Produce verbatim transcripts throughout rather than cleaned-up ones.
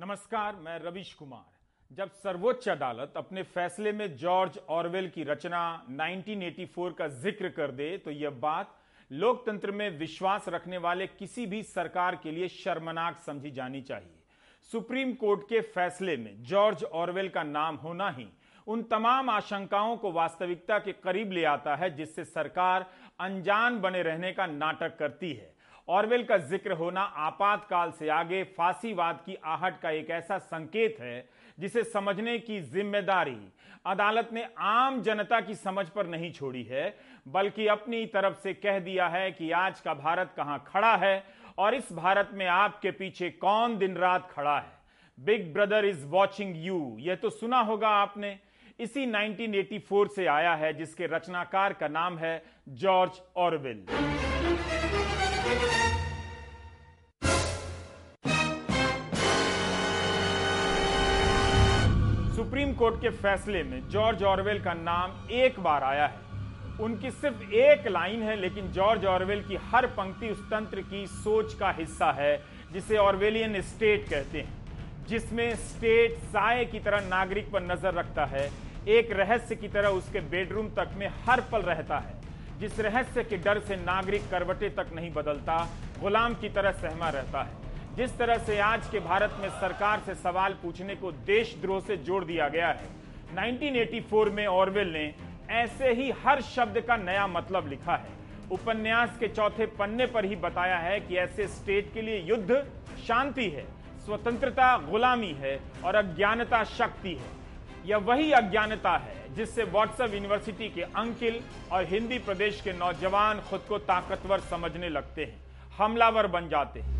नमस्कार, मैं रविश कुमार। जब सर्वोच्च अदालत अपने फैसले में जॉर्ज ऑरवेल की रचना उन्नीस सौ चौरासी का जिक्र कर दे तो यह बात लोकतंत्र में विश्वास रखने वाले किसी भी सरकार के लिए शर्मनाक समझी जानी चाहिए। सुप्रीम कोर्ट के फैसले में जॉर्ज ऑरवेल का नाम होना ही उन तमाम आशंकाओं को वास्तविकता के करीब ले आता है जिससे सरकार अनजान बने रहने का नाटक करती है। ऑरवेल का जिक्र होना आपातकाल से आगे फांसीवाद की आहट का एक ऐसा संकेत है जिसे समझने की जिम्मेदारी अदालत ने आम जनता की समझ पर नहीं छोड़ी है, बल्कि अपनी तरफ से कह दिया है कि आज का भारत कहां खड़ा है और इस भारत में आपके पीछे कौन दिन रात खड़ा है। Big brother is watching you, यह तो सुना होगा आपने, इसी उन्नीस सौ चौरासी से आया है जिसके रचनाकार का नाम है जॉर्ज ऑरवेल। सुप्रीम कोर्ट के फैसले में जॉर्ज ऑरवेल का नाम एक बार आया है। उनकी सिर्फ एक लाइन है, लेकिन जॉर्ज ऑरवेल की हर पंक्ति उस तंत्र की सोच का हिस्सा है जिसे ऑरवेलियन स्टेट कहते हैं, जिसमें स्टेट साये की तरह नागरिक पर नजर रखता है, एक रहस्य की तरह उसके बेडरूम तक में हर पल रहता है, जिस रहस्य के डर से नागरिक करवटे तक नहीं बदलता, गुलाम की तरह सहमा रहता है। जिस तरह से आज के भारत में सरकार से सवाल पूछने को देशद्रोह से जोड़ दिया गया है, उन्नीस सौ चौरासी में ऑरवेल ने ऐसे ही हर शब्द का नया मतलब लिखा है। उपन्यास के चौथे पन्ने पर ही बताया है कि ऐसे स्टेट के लिए युद्ध शांति है, स्वतंत्रता गुलामी है और अज्ञानता शक्ति है। यह वही अज्ञानता है जिससे व्हाट्सएप यूनिवर्सिटी के अंकिल और हिंदी प्रदेश के नौजवान खुद को ताकतवर समझने लगते हैं, हमलावर बन जाते हैं।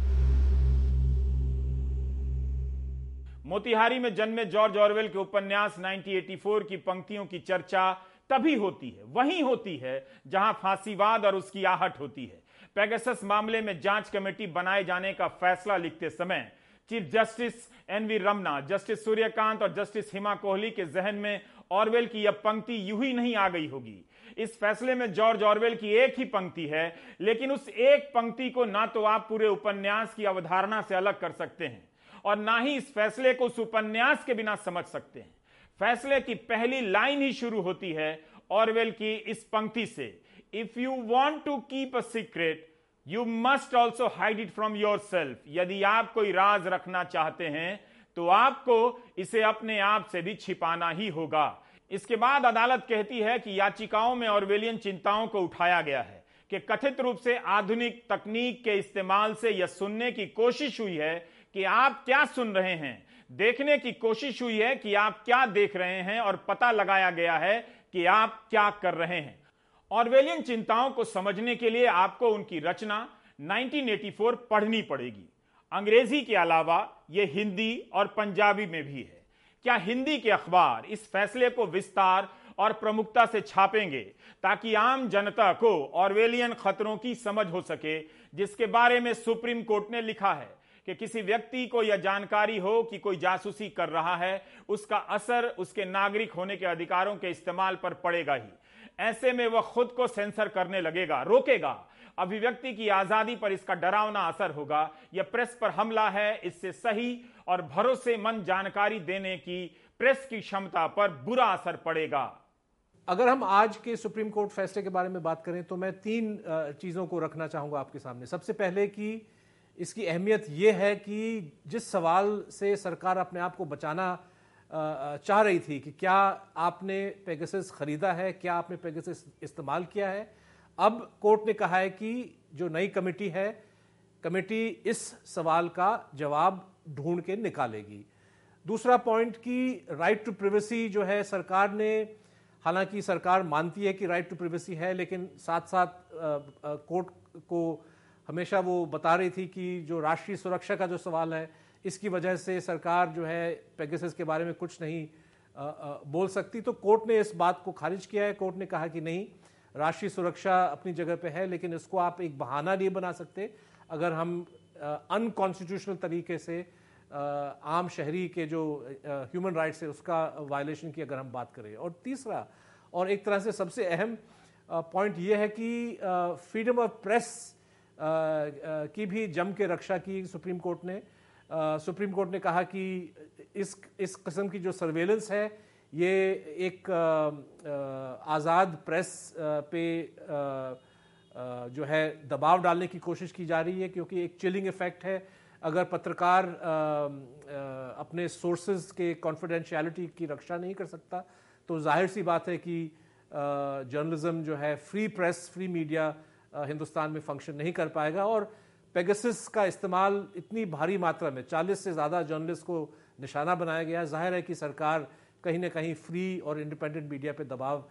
मोतिहारी में जन्मे जॉर्ज ऑरवेल के उपन्यास उन्नीस सौ चौरासी की पंक्तियों की चर्चा तभी होती है, वहीं होती है जहां फांसीवाद और उसकी आहट होती है। पेगासस मामले में जांच कमेटी बनाए जाने का फैसला लिखते समय chief justice N V Ramana, justice Surya Kant और जस्टिस हिमा कोहली के जहन में ऑरवेल की यह पंक्ति यूं ही नहीं आ गई होगी। इस फैसले में जॉर्ज ऑरवेल की एक ही पंक्ति है, लेकिन उस एक पंक्ति को ना तो आप पूरे उपन्यास की अवधारणा से अलग कर सकते हैं और ना ही इस फैसले को उस उपन्यास के बिना समझ सकते हैं। फैसले की पहली लाइन ही शुरू होती है ऑरवेल की इस पंक्ति से, if you want to keep a secret You must also hide it from yourself. यदि आप कोई राज रखना चाहते हैं तो आपको इसे अपने आप से भी छिपाना ही होगा। इसके बाद अदालत कहती है कि याचिकाओं में ऑरवेलियन चिंताओं को उठाया गया है कि कथित रूप से आधुनिक तकनीक के इस्तेमाल से यह सुनने की कोशिश हुई है कि आप क्या सुन रहे हैं, देखने की कोशिश हुई है कि आप क्या देख रहे हैं और पता लगाया गया है कि आप क्या कर रहे हैं। ऑरवेलियन चिंताओं को समझने के लिए आपको उनकी रचना उन्नीस सौ चौरासी पढ़नी पड़ेगी। अंग्रेजी के अलावा यह हिंदी और पंजाबी में भी है। क्या हिंदी के अखबार इस फैसले को विस्तार और प्रमुखता से छापेंगे ताकि आम जनता को ऑरवेलियन खतरों की समझ हो सके, जिसके बारे में सुप्रीम कोर्ट ने लिखा है कि किसी व्यक्ति को यह जानकारी हो कि कोई जासूसी कर रहा है, उसका असर उसके नागरिक होने के अधिकारों के इस्तेमाल पर पड़ेगा ही। ऐसे में वह खुद को सेंसर करने लगेगा, रोकेगा, अभिव्यक्ति की आजादी पर इसका डरावना असर होगा। यह प्रेस पर हमला है। इससे सही और भरोसेमंद जानकारी देने की प्रेस की क्षमता पर बुरा असर पड़ेगा। अगर हम आज के सुप्रीम कोर्ट फैसले के बारे में बात करें तो मैं तीन चीजों को रखना चाहूंगा आपके सामने। सबसे पहले कि इसकी अहमियत ये है कि जिस सवाल से सरकार अपने आप को बचाना चाह रही थी कि क्या आपने पेगासस खरीदा है, क्या आपने पेगासस इस्तेमाल किया है, अब कोर्ट ने कहा है कि जो नई कमेटी है, कमेटी इस सवाल का जवाब ढूंढ के निकालेगी। दूसरा पॉइंट कि राइट टू प्राइवेसी जो है, सरकार ने, हालांकि सरकार मानती है कि राइट टू प्राइवेसी है, लेकिन साथ साथ कोर्ट को हमेशा वो बता रही थी कि जो राष्ट्रीय सुरक्षा का जो सवाल है, इसकी वजह से सरकार जो है पेगासस के बारे में कुछ नहीं आ, आ, बोल सकती। तो कोर्ट ने इस बात को खारिज किया है। कोर्ट ने कहा कि नहीं, राष्ट्रीय सुरक्षा अपनी जगह पे है, लेकिन इसको आप एक बहाना नहीं बना सकते। अगर हम अनकॉन्स्टिट्यूशनल तरीके से आ, आम शहरी के जो ह्यूमन राइट्स है उसका वायलेशन की अगर हम बात करें। और तीसरा और एक तरह से सबसे अहम पॉइंट ये है कि freedom of press Uh, uh, की भी जम के रक्षा की सुप्रीम कोर्ट ने। सुप्रीम कोर्ट ने कहा कि इस इस किस्म की जो सर्वेलेंस है ये एक आज़ाद प्रेस पे जो है दबाव डालने की कोशिश की जा रही है, क्योंकि एक चिलिंग इफेक्ट है। अगर पत्रकार अपने सोर्सेज के कॉन्फिडेंशियलिटी की रक्षा नहीं कर सकता तो जाहिर सी बात है कि जर्नलिज्म जो है, free press, free media Hindustan में फंक्शन नहीं कर पाएगा। और पेगासस का इस्तेमाल इतनी भारी मात्रा में चालीस से ज़्यादा जर्नलिस्ट को निशाना बनाया गया है, जाहिर है कि सरकार कहीं ना कहीं फ्री और इंडिपेंडेंट मीडिया पे दबाव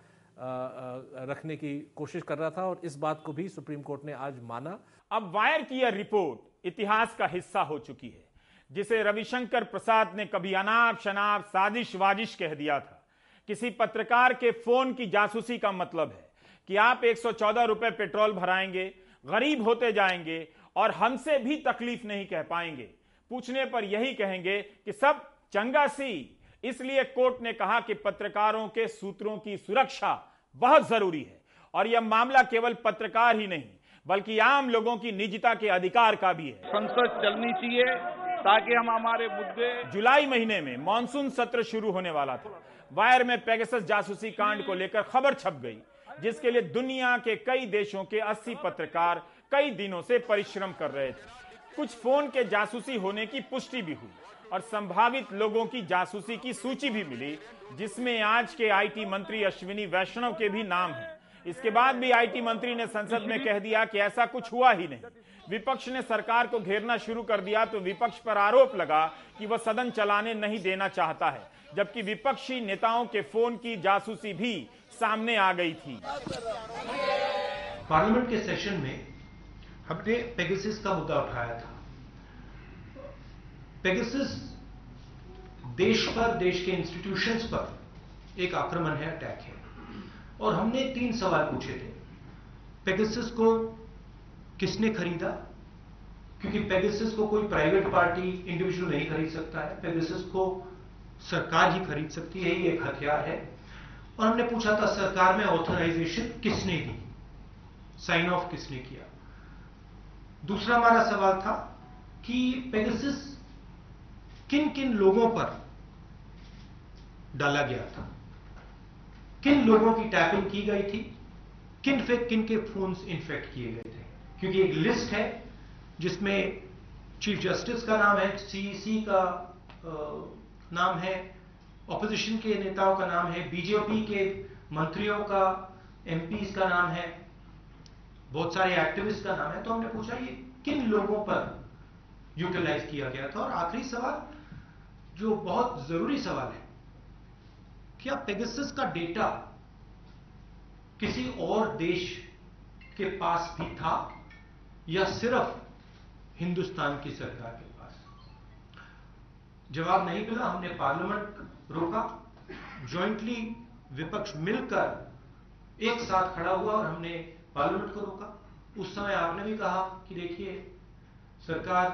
रखने की कोशिश कर रहा था और इस बात को भी सुप्रीम कोर्ट ने आज माना। अब वायर की यह रिपोर्ट इतिहास का हिस्सा हो चुकी है, जिसे रविशंकर प्रसाद ने कभी अनाप शनाप साजिश वाजिश कह दिया था। किसी पत्रकार के फोन की जासूसी का मतलब है कि आप एक सौ चौदह रुपये पेट्रोल भराएंगे, गरीब होते जाएंगे और हमसे भी तकलीफ नहीं कह पाएंगे। पूछने पर यही कहेंगे कि सब चंगा सी। इसलिए कोर्ट ने कहा कि पत्रकारों के सूत्रों की सुरक्षा बहुत जरूरी है और यह मामला केवल पत्रकार ही नहीं बल्कि आम लोगों की निजता के अधिकार का भी है। संसद चलनी चाहिए ताकि हम हमारे मुद्दे। जुलाई महीने में मानसून सत्र शुरू होने वाला था। वायर में पेगासस जासूसी कांड को लेकर खबर छप गई, जिसके लिए दुनिया के कई देशों के अस्सी पत्रकार कई दिनों से परिश्रम कर रहे थे। कुछ फोन के जासूसी होने की पुष्टि भी हुई और संभावित लोगों की जासूसी की सूची भी मिली, जिसमें आज के आईटी मंत्री अश्विनी वैष्णव के भी नाम हैं। इसके बाद भी आईटी मंत्री ने संसद में कह दिया कि ऐसा कुछ हुआ ही नहीं। विपक्ष ने सरकार को घेरना शुरू कर दिया तो विपक्ष पर आरोप लगा कि वह सदन चलाने नहीं देना चाहता है, जबकि विपक्षी नेताओं के फोन की जासूसी भी सामने आ गई थी। पार्लियामेंट के सेशन में हमने पेगासस का मुद्दा उठाया था। पेगासस देश पर, देश के इंस्टीट्यूशंस पर एक आक्रमण है, अटैक है। और हमने तीन सवाल पूछे थे। पेगासस को किसने खरीदा, क्योंकि पेगासस को कोई प्राइवेट पार्टी, इंडिविजुअल नहीं खरीद सकता है। पेगासस को सरकार ही खरीद सकती है, ये एक हथियार है। और हमने पूछा था सरकार में ऑथराइजेशन किसने दी, साइन ऑफ किसने किया। दूसरा हमारा सवाल था कि पेगासस किन किन लोगों पर डाला गया था, किन लोगों की टैपिंग की गई थी, किन पे किन के फोन्स इन्फेक्ट किए गए थे, क्योंकि एक लिस्ट है जिसमें चीफ जस्टिस का नाम है, सीईसी का नाम है, ऑपोजिशन के नेताओं का नाम है, बीजेपी के मंत्रियों का, एमपीज का नाम है, बहुत सारे एक्टिविस्ट का नाम है। तो हमने पूछा ये किन लोगों पर यूटिलाइज किया गया था। और आखिरी सवाल जो बहुत जरूरी सवाल है, क्या पेगासस का डेटा किसी और देश के पास भी था या सिर्फ हिंदुस्तान की सरकार के पास। जवाब नहीं मिला। हमने पार्लियामेंट रोका, जॉइंटली विपक्ष मिलकर एक साथ खड़ा हुआ और हमने पार्लियामेंट को रोका। उस समय आपने भी कहा कि देखिए सरकार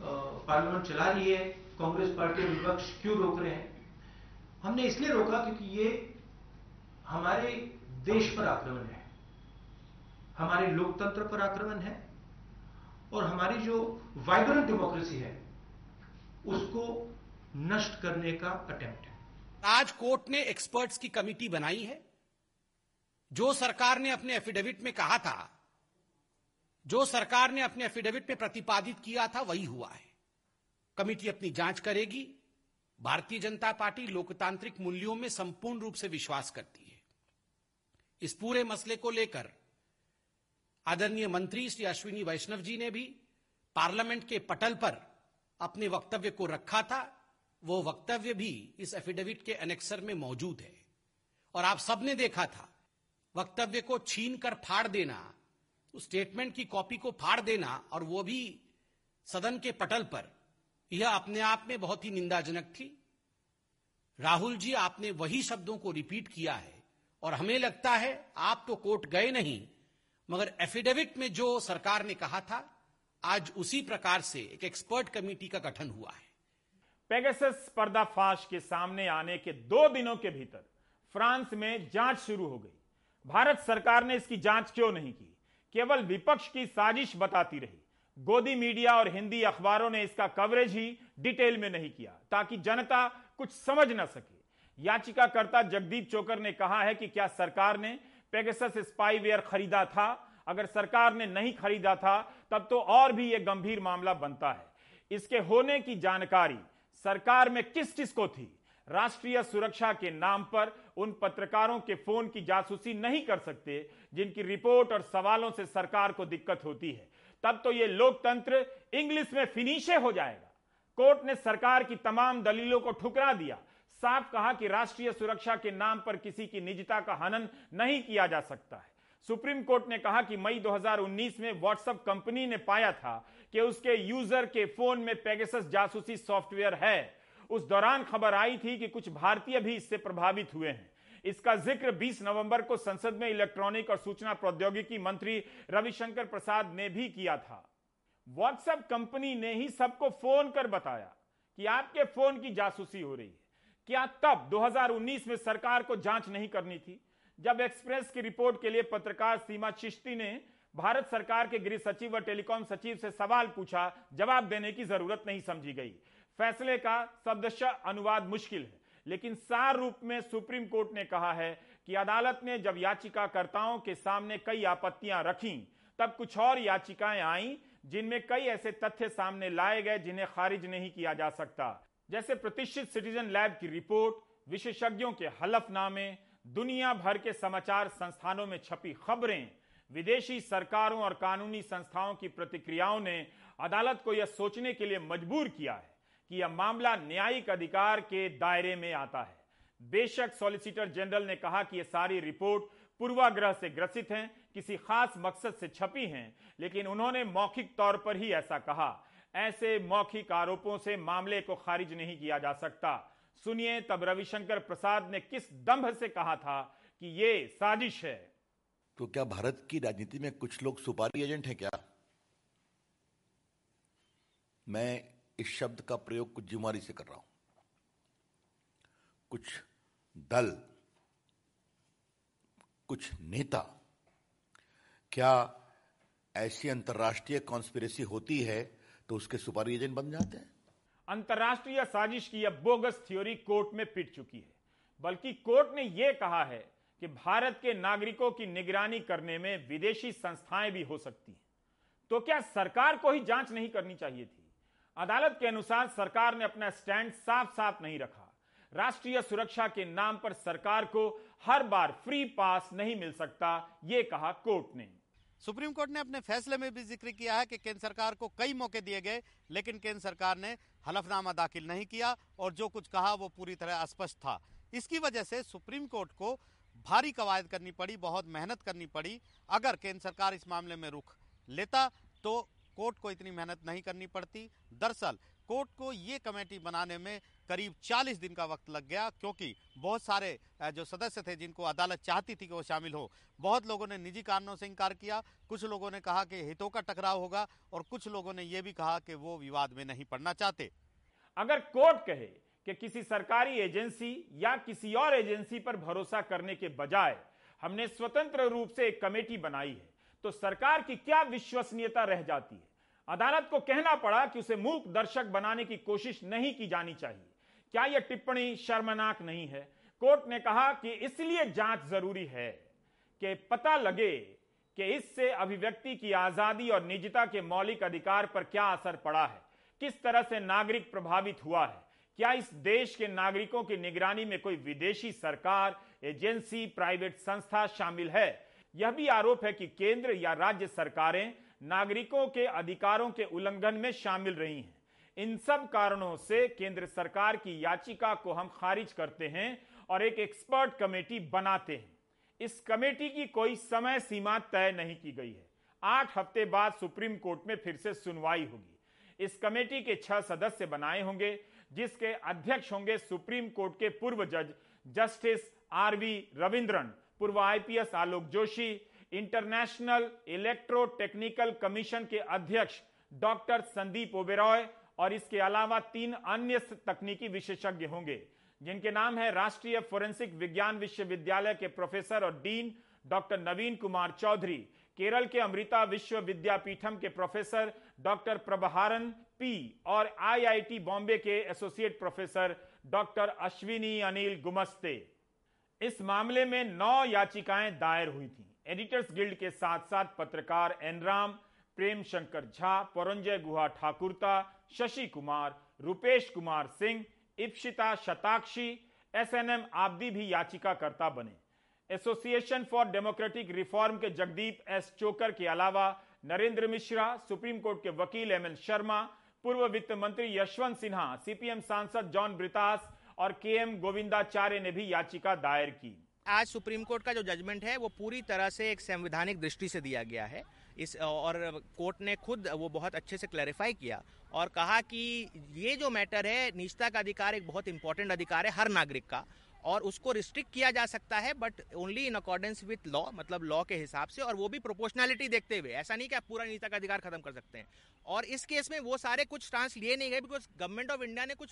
पार्लियामेंट चला रही है, कांग्रेस पार्टी विपक्ष क्यों रोक रहे हैं। हमने इसलिए रोका क्योंकि ये हमारे देश पर आक्रमण है, हमारे लोकतंत्र पर आक्रमण है और हमारी जो वाइब्रेंट डेमोक्रेसी है उसको नष्ट करने का अटेम्प्ट है। आज कोर्ट ने एक्सपर्ट्स की कमिटी बनाई है। जो सरकार ने अपने एफिडेविट में कहा था, जो सरकार ने अपने एफिडेविट में प्रतिपादित किया था, वही हुआ है। कमिटी अपनी जांच करेगी। भारतीय जनता पार्टी लोकतांत्रिक मूल्यों में संपूर्ण रूप से विश्वास करती है। इस पूरे मसले को लेकर आदरणीय मंत्री श्री अश्विनी वैष्णव जी ने भी पार्लियामेंट के पटल पर अपने वक्तव्य को रखा था। वो वक्तव्य भी इस एफिडेविट के एनेक्सर में मौजूद है और आप सबने देखा था। वक्तव्य को छीन कर फाड़ देना, उस स्टेटमेंट की कॉपी को फाड़ देना और वो भी सदन के पटल पर, यह अपने आप में बहुत ही निंदाजनक थी। राहुल जी, आपने वही शब्दों को रिपीट किया है और हमें लगता है आप तो कोर्ट गए नहीं, मगर एफिडेविट में जो सरकार ने कहा था आज उसी प्रकार से एक एक्सपर्ट कमेटी का गठन हुआ है। पेगासस पर्दाफाश के सामने आने के दो दिनों के भीतर फ्रांस में जांच शुरू हो गई। भारत सरकार ने इसकी जांच क्यों नहीं की, केवल विपक्ष की साजिश बताती रही। गोदी मीडिया और हिंदी अखबारों ने इसका कवरेज ही डिटेल में नहीं किया ताकि जनता कुछ समझ न सके। याचिकाकर्ता जगदीप चोकर ने कहा है कि क्या सरकार ने पेगासस स्पाईवेयर खरीदा था? अगर सरकार ने नहीं खरीदा था तब तो और भी यह गंभीर मामला बनता है। इसके होने की जानकारी सरकार में किस किस को थी? राष्ट्रीय सुरक्षा के नाम पर उन पत्रकारों के फोन की जासूसी नहीं कर सकते जिनकी रिपोर्ट और सवालों से सरकार को दिक्कत होती है। तब तो यह लोकतंत्र इंग्लिश में फिनिशे हो जाएगा। कोर्ट ने सरकार की तमाम दलीलों को ठुकरा दिया, साफ कहा कि राष्ट्रीय सुरक्षा के नाम पर किसी की निजता का हनन नहीं किया जा सकता है। सुप्रीम कोर्ट ने कहा कि मई दो हज़ार उन्नीस में व्हाट्सएप कंपनी ने पाया था कि उसके यूजर के फोन में पेगासस जासूसी सॉफ्टवेयर है। उस दौरान खबर आई थी कि कुछ भारतीय भी इससे प्रभावित हुए हैं। इसका जिक्र बीस नवंबर को संसद में इलेक्ट्रॉनिक और सूचना प्रौद्योगिकी मंत्री रविशंकर प्रसाद ने भी किया था। व्हाट्सएप कंपनी ने ही सबको फोन कर बताया कि आपके फोन की जासूसी हो रही है। क्या तब दो हज़ार उन्नीस में सरकार को जांच नहीं करनी थी? जब एक्सप्रेस की रिपोर्ट के लिए पत्रकार सीमा चिश्ती ने भारत सरकार के गृह सचिव और टेलीकॉम सचिव से सवाल पूछा, जवाब देने की जरूरत नहीं समझी गई। फैसले का शब्दशः अनुवाद मुश्किल है, लेकिन सार रूप में सुप्रीम कोर्ट ने कहा है कि अदालत ने जब याचिकाकर्ताओं के सामने कई आपत्तियां रखीं, तब कुछ और याचिकाएं आईं जिनमें कई ऐसे तथ्य सामने लाए गए जिन्हें खारिज नहीं किया जा सकता, जैसे प्रतिष्ठित सिटीजन लैब की रिपोर्ट, विशेषज्ञों के हलफनामे, दुनिया भर के समाचार संस्थानों में छपी खबरें, विदेशी सरकारों और कानूनी संस्थाओं की प्रतिक्रियाओं ने अदालत को यह सोचने के लिए मजबूर किया है कि यह मामला न्यायिक अधिकार के दायरे में आता है। बेशक सॉलिसिटर जनरल ने कहा कि यह सारी रिपोर्ट पूर्वाग्रह से ग्रसित हैं, किसी खास मकसद से छपी हैं, लेकिन उन्होंने मौखिक तौर पर ही ऐसा कहा। ऐसे मौखिक आरोपों से मामले को खारिज नहीं किया जा सकता। सुनिए तब रविशंकर प्रसाद ने किस दंभ से कहा था कि ये साजिश है। तो क्या भारत की राजनीति में कुछ लोग सुपारी एजेंट हैं क्या? मैं इस शब्द का प्रयोग कुछ जिम्मेदारी से कर रहा हूं। कुछ दल, कुछ नेता, क्या ऐसी अंतर्राष्ट्रीय कॉन्स्पिरेसी होती है तो उसके सुपारी एजेंट बन जाते हैं? अंतर्राष्ट्रीय साजिश की यह बोगस थ्योरी कोर्ट में पिट चुकी है। बल्कि कोर्ट ने यह कहा है कि भारत के नागरिकों की निगरानी करने में विदेशी संस्थाएं भी हो सकती हैं। तो क्या सरकार को ही जांच नहीं करनी चाहिए थी? अदालत के अनुसार सरकार ने अपना स्टैंड साफ साफ नहीं रखा। राष्ट्रीय सुरक्षा के नाम पर सरकार को हर बार फ्री पास नहीं मिल सकता, यह कहा कोर्ट ने। सुप्रीम कोर्ट ने अपने फैसले में भी जिक्र किया है कि केंद्र सरकार को कई मौके दिए गए, लेकिन केंद्र सरकार ने हलफनामा दाखिल नहीं किया और जो कुछ कहा वो पूरी तरह अस्पष्ट था। इसकी वजह से सुप्रीम कोर्ट को भारी कवायद करनी पड़ी, बहुत मेहनत करनी पड़ी। अगर केंद्र सरकार इस मामले में रुख लेता तो कोर्ट को इतनी मेहनत नहीं करनी पड़ती। दरअसल कोर्ट को ये कमेटी बनाने में करीब चालीस दिन का वक्त लग गया, क्योंकि बहुत सारे जो सदस्य थे जिनको अदालत चाहती थी कि वो शामिल हो, बहुत लोगों ने निजी कारणों से इनकार किया, कुछ लोगों ने कहा कि हितों का टकराव होगा और कुछ लोगों ने ये भी कहा कि वो विवाद में नहीं पड़ना चाहते। अगर कोर्ट कहे कि किसी सरकारी एजेंसी या किसी और एजेंसी पर भरोसा करने के बजाय हमने स्वतंत्र रूप से एक कमेटी बनाई है, तो सरकार की क्या विश्वसनीयता रह जाती है? अदालत को कहना पड़ा कि उसे मूक दर्शक बनाने की कोशिश नहीं की जानी चाहिए। क्या यह टिप्पणी शर्मनाक नहीं है? कोर्ट ने कहा कि इसलिए जांच जरूरी है कि पता लगे कि इससे अभिव्यक्ति की आजादी और निजता के मौलिक अधिकार पर क्या असर पड़ा है, किस तरह से नागरिक प्रभावित हुआ है। क्या इस देश के नागरिकों की निगरानी में कोई विदेशी सरकार, एजेंसी, प्राइवेट संस्था शामिल है? यह भी आरोप है कि केंद्र या राज्य सरकारें नागरिकों के अधिकारों के उल्लंघन में शामिल रही हैं। इन सब कारणों से केंद्र सरकार की याचिका को हम खारिज करते हैं और एक एक्सपर्ट कमेटी बनाते हैं। इस कमेटी की कोई समय सीमा तय नहीं की गई है। आठ हफ्ते बाद सुप्रीम कोर्ट में फिर से सुनवाई होगी। इस कमेटी के छह सदस्य बनाए होंगे, जिसके अध्यक्ष होंगे सुप्रीम कोर्ट के पूर्व जज जस्टिस आर वी रविंद्रन, पूर्व I P S Alok Joshi, international electro technical commission के अध्यक्ष डॉक्टर संदीप ओबेरॉय और इसके अलावा तीन अन्य तकनीकी विशेषज्ञ होंगे, जिनके नाम है राष्ट्रीय फोरेंसिक विज्ञान विश्वविद्यालय के प्रोफेसर और डीन डॉक्टर नवीन कुमार चौधरी, केरल के अमृता विश्व विद्यापीठम के प्रोफेसर डॉक्टर प्रभारन पी और आईआईटी बॉम्बे के associate professor doctor Ashwini Anil Gumaste. इस मामले में नौ याचिकाएं दायर हुई थीं। एडिटर्स गिल्ड के साथ साथ पत्रकार N Ram, Prem Shankar Jha, Paranjoy Guha Thakurta, Shashi Kumar, Rupesh Kumar Singh, Ipsita Shatakshi, S N M Abdi भी याचिकाकर्ता बने। एसोसिएशन फॉर डेमोक्रेटिक रिफॉर्म के जगदीप एस चोकर के अलावा नरेंद्र मिश्रा, सुप्रीम कोर्ट के वकील एम एल शर्मा, पूर्व वित्त मंत्री Yashwant Sinha, C P M सांसद जॉन ब्रितास और के एम गोविंदाचार्य ने भी याचिका दायर की। आज सुप्रीम कोर्ट का जो जजमेंट है वो पूरी तरह से एक संवैधानिक दृष्टि से दिया गया है इस, और कोर्ट ने खुद वो बहुत अच्छे से क्लैरिफाई किया और कहा कि ये जो मैटर है, निजता का अधिकार एक बहुत इंपॉर्टेंट अधिकार है हर नागरिक का और उसको रिस्ट्रिक्ट किया जा सकता है but only in accordance with law, मतलब लॉ के हिसाब से, और वो भी प्रोपोर्शनैलिटी देखते हुए। ऐसा नहीं कि आप पूरा निजता का अधिकार खत्म कर सकते हैं। और इस केस में वो सारे कुछ स्टांस लिए नहीं गए बिकॉज गवर्नमेंट ऑफ इंडिया ने कुछ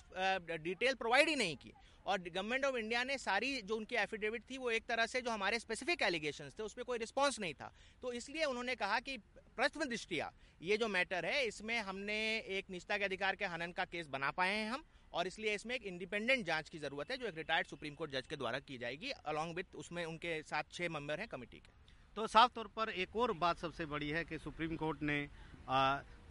डिटेल प्रोवाइड ही नहीं की और गवर्नमेंट ऑफ इंडिया ने सारी जो उनकी एफिडेविट थी वो एक तरह से जो हमारे स्पेसिफिक एलिगेशंस थे उस पर कोई रिस्पॉन्स नहीं था। तो इसलिए उन्होंने कहा कि प्रथम दृष्टिया ये जो मैटर है इसमें हमने एक निजता के अधिकार के हनन का केस बना पाए हैं हम और इसलिए इसमें एक इंडिपेंडेंट जांच की जरूरत है जो एक रिटायर्ड सुप्रीम कोर्ट जज के द्वारा की जाएगी अलॉन्ग विद उसमें उनके साथ छह मेंबर हैं कमेटी के। तो साफ तौर पर एक और बात सबसे बड़ी है कि सुप्रीम कोर्ट ने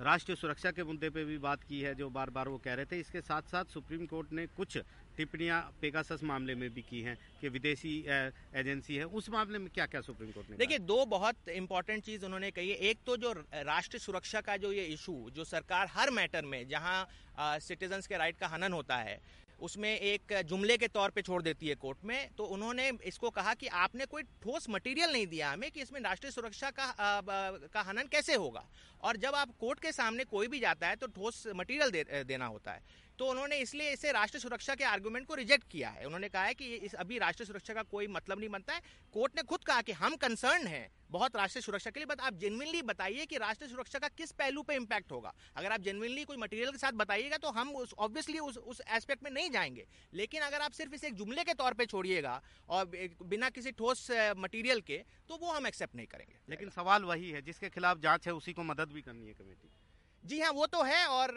राष्ट्रीय सुरक्षा के मुद्दे पे भी बात की है जो बार बार वो कह रहे थे। इसके साथ साथ सुप्रीम कोर्ट ने कुछ टिप्पणियां पेगासस मामले में भी की हैं कि विदेशी एजेंसी है, उस मामले में क्या क्या सुप्रीम कोर्ट ने? देखिए, दो बहुत इंपॉर्टेंट चीज उन्होंने कही है। एक तो जो राष्ट्रीय सुरक्षा का जो ये इशू जो सरकार हर मैटर में जहां सिटीजन्स के राइट का हनन होता है उसमें एक जुमले के तौर पे छोड़ देती है कोर्ट में, तो उन्होंने इसको कहा कि आपने कोई ठोस मटेरियल नहीं दिया हमें कि इसमें राष्ट्रीय सुरक्षा का आ, का हनन कैसे होगा। और जब आप कोर्ट के सामने कोई भी जाता है तो ठोस मटेरियल दे, देना होता है। तो उन्होंने इसलिए इसे राष्ट्रीय सुरक्षा के आर्गूमेंट को रिजेक्ट किया है। उन्होंने कहा है कि इस अभी राष्ट्रीय सुरक्षा का कोई मतलब नहीं बनता है। कोर्ट ने खुद कहा कि हम कंसर्न हैं बहुत राष्ट्रीय सुरक्षा के लिए, बट आप जेन्युइनली बताइए कि राष्ट्रीय सुरक्षा का किस पहलू पे इम्पैक्ट होगा। अगर आप जेन्युइनली कोई मटेरियल के साथ बताइएगा तो हम ऑब्वियसली उस उस एस्पेक्ट में नहीं जाएंगे, लेकिन अगर आप सिर्फ इसे एक जुमले के तौर पे छोड़िएगा और बिना किसी ठोस मटेरियल के तो वो हम एक्सेप्ट नहीं करेंगे। लेकिन सवाल वही है जिसके खिलाफ जाँच है उसी को मदद भी करनी है कमेटी। जी हाँ, वो तो है और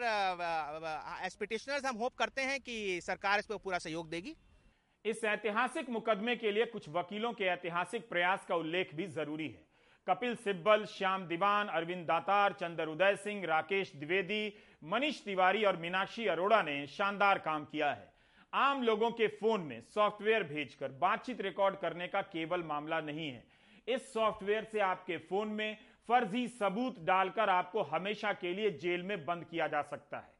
एज पिटिशनर्स हम होप करते हैं कि सरकार इस पर पूरा सहयोग देगी। इस ऐतिहासिक मुकदमे के लिए कुछ वकीलों के ऐतिहासिक प्रयास का उल्लेख भी जरूरी है। कपिल सिब्बल, श्याम दीवान, अरविंद दातार, चंदर उदय सिंह, राकेश द्विवेदी, मनीष तिवारी और मीनाक्षी अरोड़ा ने शानदार काम किया है। आम लोगों के फोन में सॉफ्टवेयर भेजकर बातचीत रिकॉर्ड करने का केवल मामला नहीं है। इस सॉफ्टवेयर से आपके फोन में फर्जी सबूत डालकर आपको हमेशा के लिए जेल में बंद किया जा सकता है।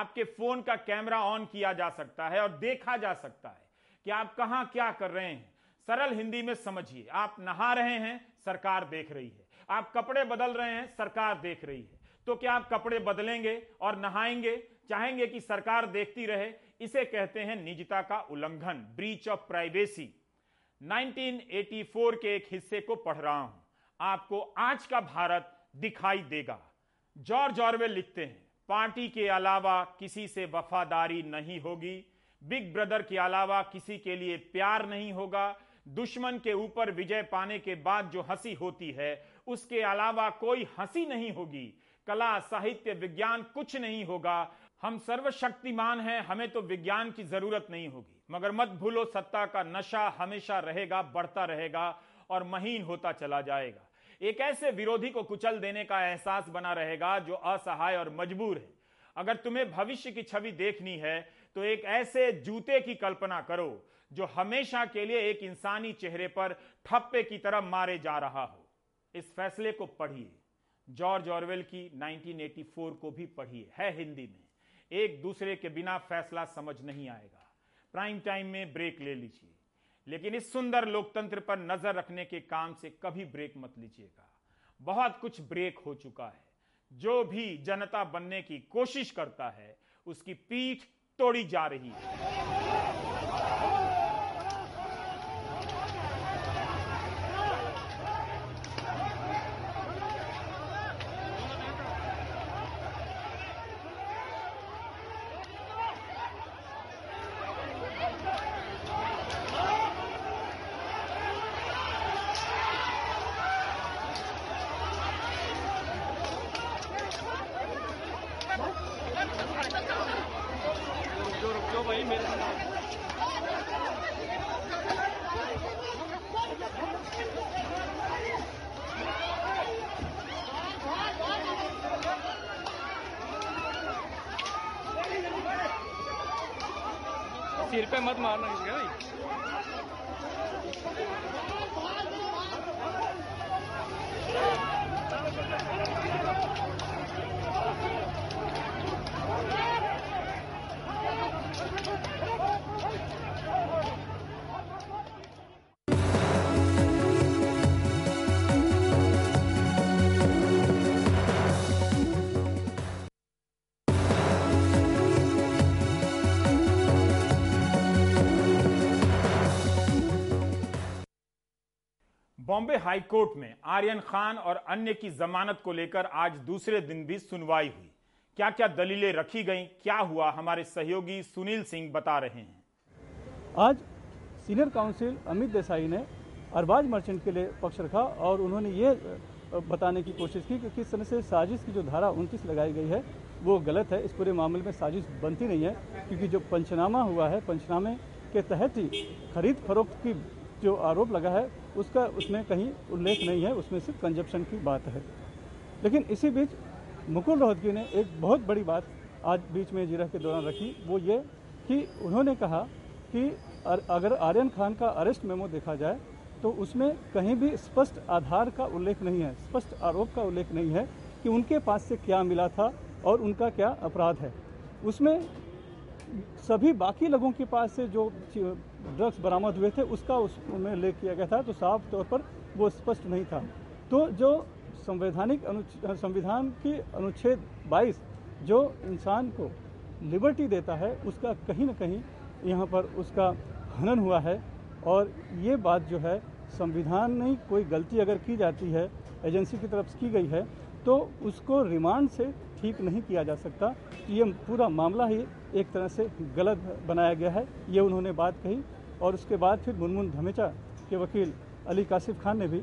आपके फोन का कैमरा ऑन किया जा सकता है और देखा जा सकता है कि आप कहां क्या कर रहे हैं। सरल हिंदी में समझिए, आप नहा रहे हैं, सरकार देख रही है, आप कपड़े बदल रहे हैं, सरकार देख रही है। तो क्या आप कपड़े बदलेंगे और नहाएंगे, चाहेंगे कि सरकार देखती रहे? इसे कहते हैं निजता का उल्लंघन, breach of privacy. Nineteen eighty four के एक हिस्से को पढ़ रहा हूं, आपको आज का भारत दिखाई देगा। जॉर्ज ऑरवेल लिखते हैं, पार्टी के अलावा किसी से वफादारी नहीं होगी, बिग ब्रदर के अलावा किसी के लिए प्यार नहीं होगा, दुश्मन के ऊपर विजय पाने के बाद जो हंसी होती है उसके अलावा कोई हंसी नहीं होगी, कला साहित्य विज्ञान कुछ नहीं होगा, हम सर्वशक्तिमान हैं, हमें तो विज्ञान की जरूरत नहीं होगी। मगर मत भूलो, सत्ता का नशा हमेशा रहेगा, बढ़ता रहेगा और महीन होता चला जाएगा। एक ऐसे विरोधी को कुचल देने का एहसास बना रहेगा जो असहाय और मजबूर है। अगर तुम्हें भविष्य की छवि देखनी है तो एक ऐसे जूते की कल्पना करो जो हमेशा के लिए एक इंसानी चेहरे पर ठप्पे की तरह मारे जा रहा हो। इस फैसले को पढ़िए, जॉर्ज ऑरवेल की नाइनटीन एटी फोर को भी पढ़िए, है हिंदी में। एक दूसरे के बिना फैसला समझ नहीं आएगा। प्राइम टाइम में ब्रेक ले लीजिए, लेकिन इस सुंदर लोकतंत्र पर नजर रखने के काम से कभी ब्रेक मत लीजिएगा। बहुत कुछ ब्रेक हो चुका है। जो भी जनता बनने की कोशिश करता है उसकी पीठ तोड़ी जा रही है। सिर पे मत मारना किसी का भाई। बॉम्बे हाई कोर्ट में आर्यन खान और अन्य की जमानत को लेकर आज दूसरे दिन भी सुनवाई हुई। क्या क्या दलीलें रखी गईं, क्या हुआ, हमारे सहयोगी सुनील सिंह बता रहे हैं। आज सीनियर काउंसिल अमित देसाई ने अरबाज मर्चेंट के लिए पक्ष रखा और उन्होंने ये बताने की कोशिश की कि किस तरह से साजिश की जो धारा उनतीस लगाई गई है वो गलत है। इस पूरे मामले में साजिश बनती नहीं है, क्योंकि जो पंचनामा हुआ है, पंचनामे के तहत ही खरीद फरोख्त की जो आरोप लगा है उसका उसमें कहीं उल्लेख नहीं है, उसमें सिर्फ कंजप्शन की बात है। लेकिन इसी बीच मुकुल रोहतगी ने एक बहुत बड़ी बात आज बीच में जिरह के दौरान रखी, वो ये कि उन्होंने कहा कि अगर आर्यन खान का अरेस्ट मेमो देखा जाए तो उसमें कहीं भी स्पष्ट आधार का उल्लेख नहीं है, स्पष्ट आरोप का उल्लेख नहीं है कि उनके पास से क्या मिला था और उनका क्या अपराध है। उसमें सभी बाकी लोगों के पास से जो ड्रग्स बरामद हुए थे उसका उसमें उल्लेख किया गया था, तो साफ तौर पर वो स्पष्ट नहीं था। तो जो संवैधानिक संविधान के अनुच्छेद बाईस जो इंसान को लिबर्टी देता है उसका कहीं ना कहीं यहाँ पर उसका हनन हुआ है। और ये बात जो है, संविधान में कोई गलती अगर की जाती है, एजेंसी की तरफ से की गई है, तो उसको रिमांड से ठीक नहीं किया जा सकता। ये पूरा मामला ही एक तरह से गलत बनाया गया है, ये उन्होंने बात कही। और उसके बाद फिर मुनमुन धमेचा के वकील अली कासिफ खान ने भी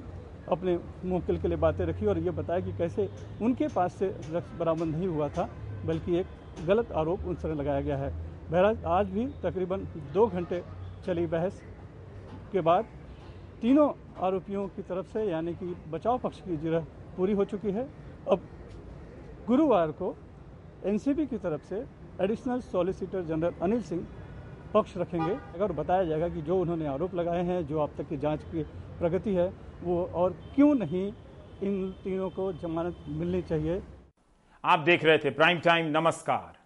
अपने मुवक्किल के लिए बातें रखी और ये बताया कि कैसे उनके पास से ड्रग्स बरामद नहीं हुआ था, बल्कि एक गलत आरोप उन पर लगाया गया है। बहरहाल आज भी तकरीबन दो घंटे चली बहस के बाद तीनों आरोपियों की तरफ से यानी कि बचाव पक्ष की जिरह पूरी हो चुकी है। अब गुरुवार को एनसीबी की तरफ से additional solicitor general Anil Singh पक्ष रखेंगे अगर बताया जाएगा कि जो उन्होंने आरोप लगाए हैं, जो अब तक की जांच की प्रगति है वो, और क्यों नहीं इन तीनों को जमानत मिलनी चाहिए। आप देख रहे थे प्राइम टाइम। नमस्कार।